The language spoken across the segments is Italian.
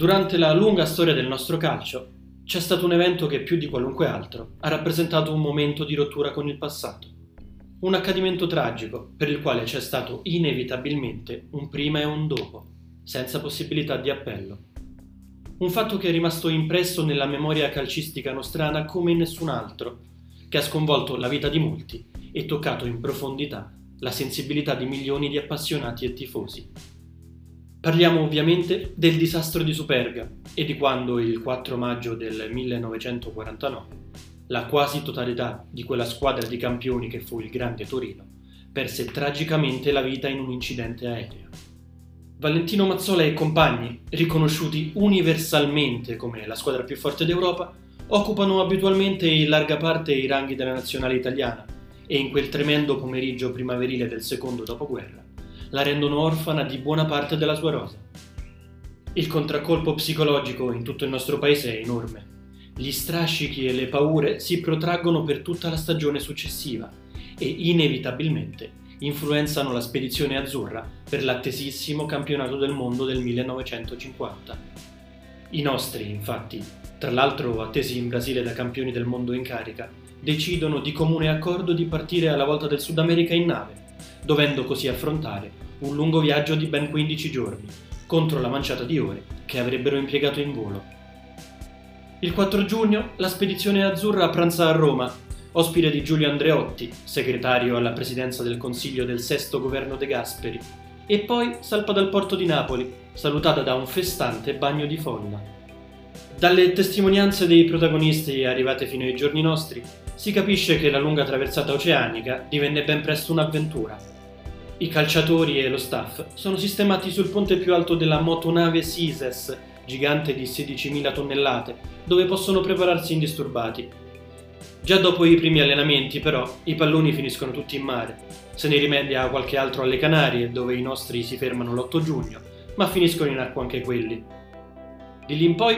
Durante la lunga storia del nostro calcio c'è stato un evento che più di qualunque altro ha rappresentato un momento di rottura con il passato. Un accadimento tragico per il quale c'è stato inevitabilmente un prima e un dopo, senza possibilità di appello. Un fatto che è rimasto impresso nella memoria calcistica nostrana come nessun altro, che ha sconvolto la vita di molti e toccato in profondità la sensibilità di milioni di appassionati e tifosi. Parliamo ovviamente del disastro di Superga e di quando il 4 maggio del 1949 la quasi totalità di quella squadra di campioni che fu il Grande Torino perse tragicamente la vita in un incidente aereo. Valentino Mazzola e compagni, riconosciuti universalmente come la squadra più forte d'Europa, occupano abitualmente in larga parte i ranghi della nazionale italiana e in quel tremendo pomeriggio primaverile del secondo dopoguerra la rendono orfana di buona parte della sua rosa. Il contraccolpo psicologico in tutto il nostro paese è enorme. Gli strascichi e le paure si protraggono per tutta la stagione successiva e inevitabilmente influenzano la spedizione azzurra per l'attesissimo campionato del mondo del 1950. I nostri, infatti, tra l'altro attesi in Brasile da campioni del mondo in carica, decidono di comune accordo di partire alla volta del Sud America in nave, dovendo così affrontare un lungo viaggio di ben 15 giorni, contro la manciata di ore che avrebbero impiegato in volo. Il 4 giugno la spedizione azzurra pranza a Roma, ospite di Giulio Andreotti, segretario alla presidenza del Consiglio del VI governo De Gasperi, e poi salpa dal porto di Napoli, salutata da un festante bagno di folla. Dalle testimonianze dei protagonisti arrivate fino ai giorni nostri, si capisce che la lunga traversata oceanica divenne ben presto un'avventura. I calciatori e lo staff sono sistemati sul ponte più alto della motonave Sises, gigante di 16.000 tonnellate, dove possono prepararsi indisturbati. Già dopo i primi allenamenti, però, i palloni finiscono tutti in mare. Se ne rimedia qualche altro alle Canarie, dove i nostri si fermano l'8 giugno, ma finiscono in acqua anche quelli. Di lì in poi,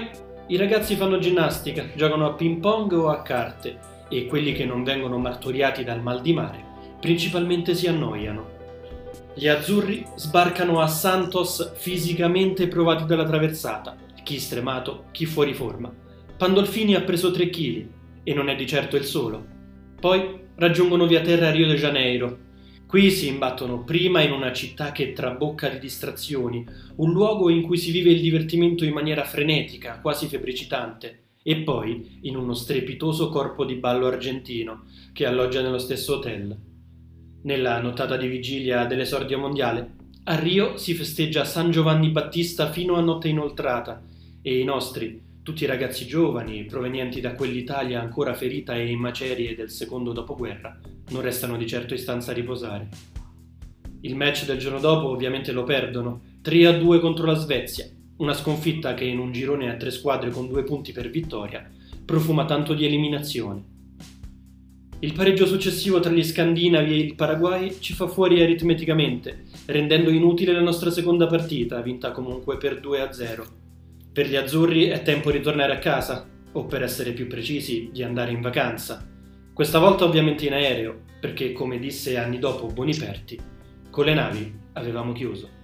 i ragazzi fanno ginnastica, giocano a ping pong o a carte e quelli che non vengono martoriati dal mal di mare principalmente si annoiano. Gli azzurri sbarcano a Santos fisicamente provati dalla traversata, chi stremato, chi fuori forma. Pandolfini ha preso 3 kg e non è di certo il solo. Poi raggiungono via terra Rio de Janeiro. Qui si imbattono prima in una città che trabocca di distrazioni, un luogo in cui si vive il divertimento in maniera frenetica, quasi febbricitante, e poi in uno strepitoso corpo di ballo argentino che alloggia nello stesso hotel. Nella nottata di vigilia dell'esordio mondiale, a Rio si festeggia San Giovanni Battista fino a notte inoltrata e i nostri, tutti ragazzi giovani, provenienti da quell'Italia ancora ferita e in macerie del secondo dopoguerra, non restano di certo in stanza a riposare. Il match del giorno dopo ovviamente lo perdono, 3-2 contro la Svezia, una sconfitta che in un girone a 3 squadre con 2 punti per vittoria profuma tanto di eliminazione. Il pareggio successivo tra gli scandinavi e il Paraguay ci fa fuori aritmeticamente, rendendo inutile la nostra seconda partita, vinta comunque per 2-0. Per gli azzurri è tempo di tornare a casa, o per essere più precisi, di andare in vacanza. Questa volta ovviamente in aereo, perché come disse anni dopo Boniperti, con le navi avevamo chiuso.